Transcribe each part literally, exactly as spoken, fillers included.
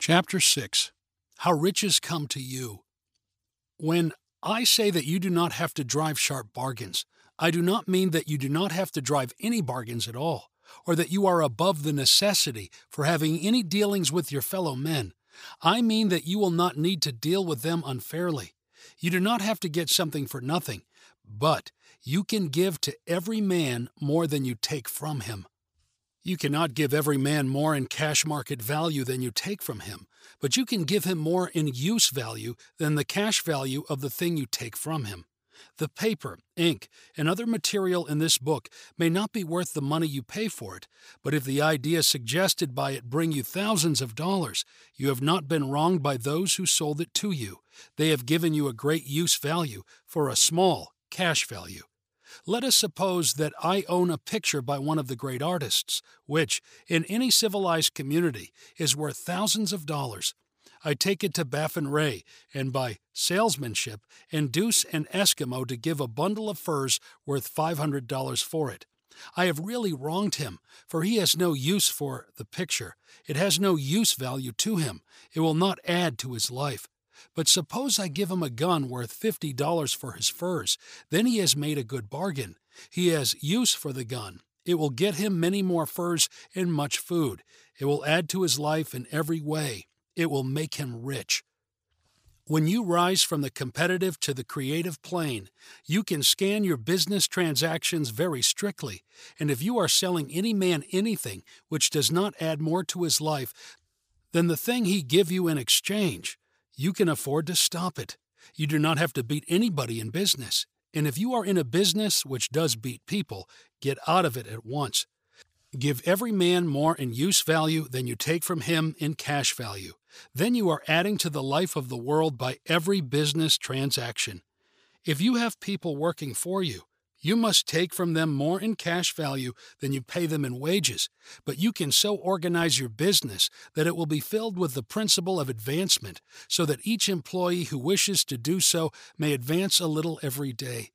Chapter six. How Riches Come to You. When I say that you do not have to drive sharp bargains, I do not mean that you do not have to drive any bargains at all, or that you are above the necessity for having any dealings with your fellow men. I mean that you will not need to deal with them unfairly. You do not have to get something for nothing, but you can give to every man more than you take from him. You cannot give every man more in cash market value than you take from him, but you can give him more in use value than the cash value of the thing you take from him. The paper, ink, and other material in this book may not be worth the money you pay for it, but if the ideas suggested by it bring you thousands of dollars, you have not been wronged by those who sold it to you. They have given you a great use value for a small cash value. Let us suppose that I own a picture by one of the great artists, which, in any civilized community, is worth thousands of dollars. I take it to Baffin Ray, and by salesmanship, induce an Eskimo to give a bundle of furs worth five hundred dollars for it. I have really wronged him, for he has no use for the picture. It has no use value to him. It will not add to his life. But suppose I give him a gun worth fifty dollars for his furs. Then he has made a good bargain. He has use for the gun. It will get him many more furs and much food. It will add to his life in every way. It will make him rich. When you rise from the competitive to the creative plane, you can scan your business transactions very strictly, and if you are selling any man anything which does not add more to his life than the thing he give you in exchange, you can afford to stop it. You do not have to beat anybody in business. And if you are in a business which does beat people, get out of it at once. Give every man more in use value than you take from him in cash value. Then you are adding to the life of the world by every business transaction. If you have people working for you, you must take from them more in cash value than you pay them in wages, but you can so organize your business that it will be filled with the principle of advancement, so that each employee who wishes to do so may advance a little every day.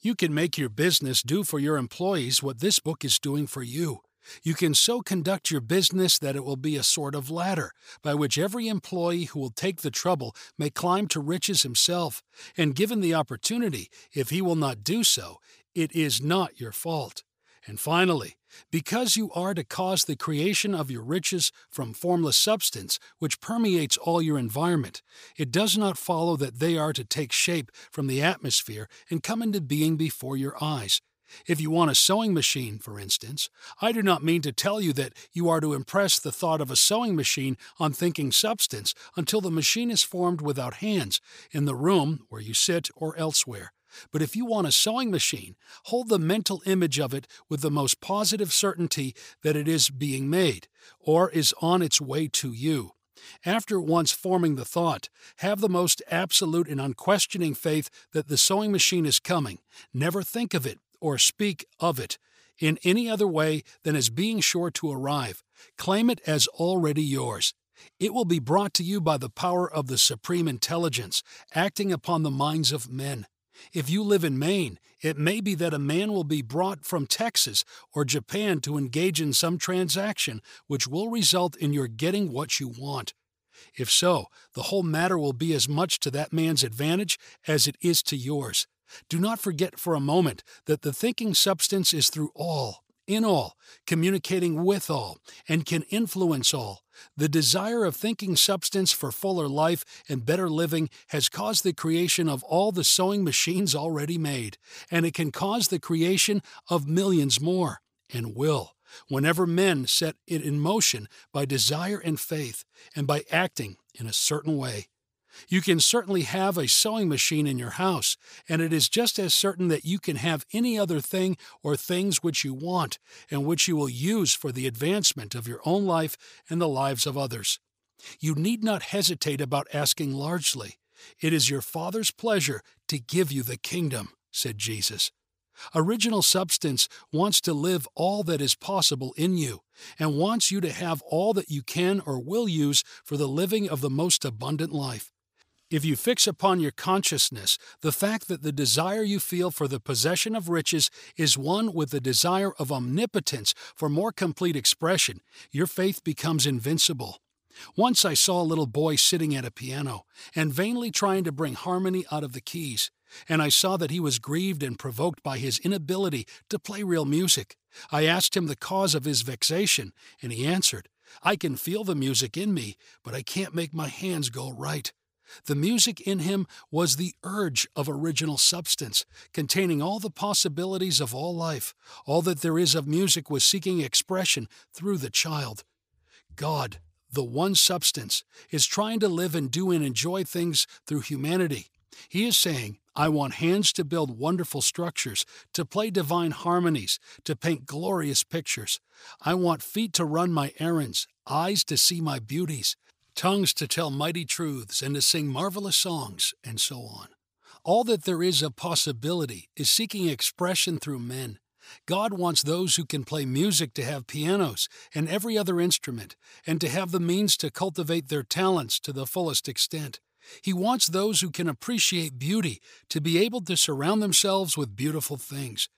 You can make your business do for your employees what this book is doing for you. You can so conduct your business that it will be a sort of ladder, by which every employee who will take the trouble may climb to riches himself, and given the opportunity, if he will not do so, it is not your fault. And finally, because you are to cause the creation of your riches from formless substance, which permeates all your environment, it does not follow that they are to take shape from the atmosphere and come into being before your eyes. If you want a sewing machine, for instance, I do not mean to tell you that you are to impress the thought of a sewing machine on thinking substance until the machine is formed without hands, in the room where you sit or elsewhere. But if you want a sewing machine, hold the mental image of it with the most positive certainty that it is being made, or is on its way to you. After once forming the thought, have the most absolute and unquestioning faith that the sewing machine is coming. Never think of it or speak of it in any other way than as being sure to arrive. Claim it as already yours. It will be brought to you by the power of the Supreme Intelligence, acting upon the minds of men. If you live in Maine, it may be that a man will be brought from Texas or Japan to engage in some transaction which will result in your getting what you want. If so, the whole matter will be as much to that man's advantage as it is to yours. Do not forget for a moment that the thinking substance is through all, in all, communicating with all, and can influence all. The desire of thinking substance for fuller life and better living has caused the creation of all the sewing machines already made, and it can cause the creation of millions more, and will, whenever men set it in motion by desire and faith, and by acting in a certain way. You can certainly have a sewing machine in your house, and it is just as certain that you can have any other thing or things which you want, and which you will use for the advancement of your own life and the lives of others. You need not hesitate about asking largely. It is your Father's pleasure to give you the kingdom, said Jesus. Original substance wants to live all that is possible in you, and wants you to have all that you can or will use for the living of the most abundant life. If you fix upon your consciousness the fact that the desire you feel for the possession of riches is one with the desire of omnipotence for more complete expression, your faith becomes invincible. Once I saw a little boy sitting at a piano and vainly trying to bring harmony out of the keys, and I saw that he was grieved and provoked by his inability to play real music. I asked him the cause of his vexation, and he answered, "I can feel the music in me, but I can't make my hands go right." The music in him was the urge of original substance, containing all the possibilities of all life. All that there is of music was seeking expression through the child. God, the one substance, is trying to live and do and enjoy things through humanity. He is saying, "I want hands to build wonderful structures, to play divine harmonies, to paint glorious pictures. I want feet to run my errands, eyes to see my beauties, tongues to tell mighty truths and to sing marvelous songs," and so on. All that there is of possibility is seeking expression through men. God wants those who can play music to have pianos and every other instrument, and to have the means to cultivate their talents to the fullest extent. He wants those who can appreciate beauty to be able to surround themselves with beautiful things.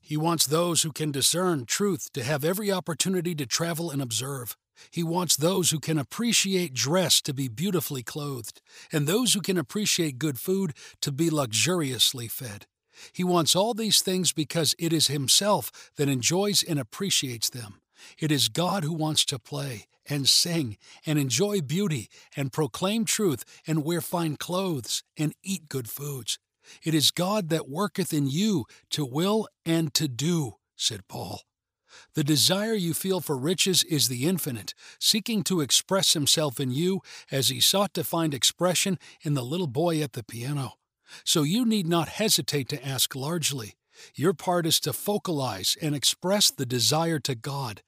He wants those who can discern truth to have every opportunity to travel and observe. He wants those who can appreciate dress to be beautifully clothed, and those who can appreciate good food to be luxuriously fed. He wants all these things because it is himself that enjoys and appreciates them. It is God who wants to play and sing and enjoy beauty and proclaim truth and wear fine clothes and eat good foods. It is God that worketh in you to will and to do, said Paul. The desire you feel for riches is the infinite, seeking to express himself in you as he sought to find expression in the little boy at the piano. So you need not hesitate to ask largely. Your part is to focalize and express the desire to God.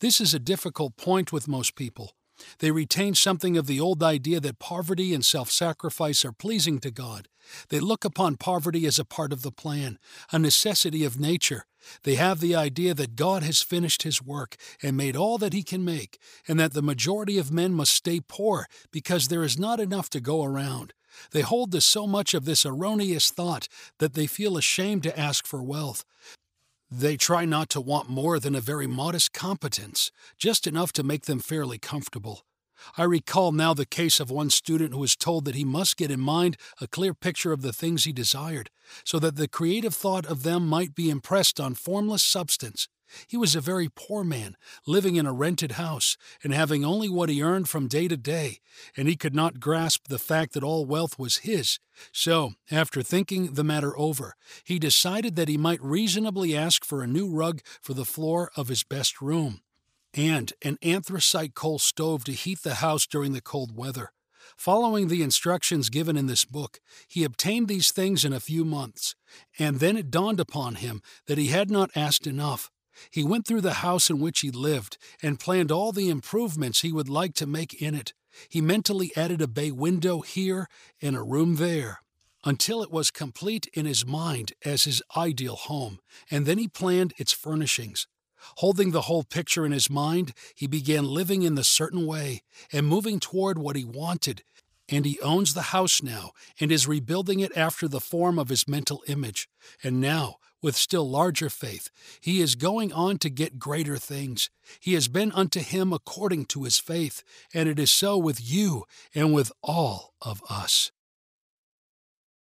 This is a difficult point with most people. They retain something of the old idea that poverty and self-sacrifice are pleasing to God. They look upon poverty as a part of the plan, a necessity of nature. They have the idea that God has finished his work and made all that he can make, and that the majority of men must stay poor because there is not enough to go around. They hold to so much of this erroneous thought that they feel ashamed to ask for wealth. They try not to want more than a very modest competence, just enough to make them fairly comfortable. I recall now the case of one student who was told that he must get in mind a clear picture of the things he desired, so that the creative thought of them might be impressed on formless substance. He was a very poor man, living in a rented house, and having only what he earned from day to day, and he could not grasp the fact that all wealth was his. So, after thinking the matter over, he decided that he might reasonably ask for a new rug for the floor of his best room, and an anthracite coal stove to heat the house during the cold weather. Following the instructions given in this book, he obtained these things in a few months, and then it dawned upon him that he had not asked enough. He went through the house in which he lived and planned all the improvements he would like to make in it. He mentally added a bay window here and a room there, until it was complete in his mind as his ideal home, and then he planned its furnishings. Holding the whole picture in his mind, he began living in the certain way and moving toward what he wanted, and he owns the house now and is rebuilding it after the form of his mental image. And now, with still larger faith, he is going on to get greater things. He has been unto him according to his faith, and it is so with you and with all of us.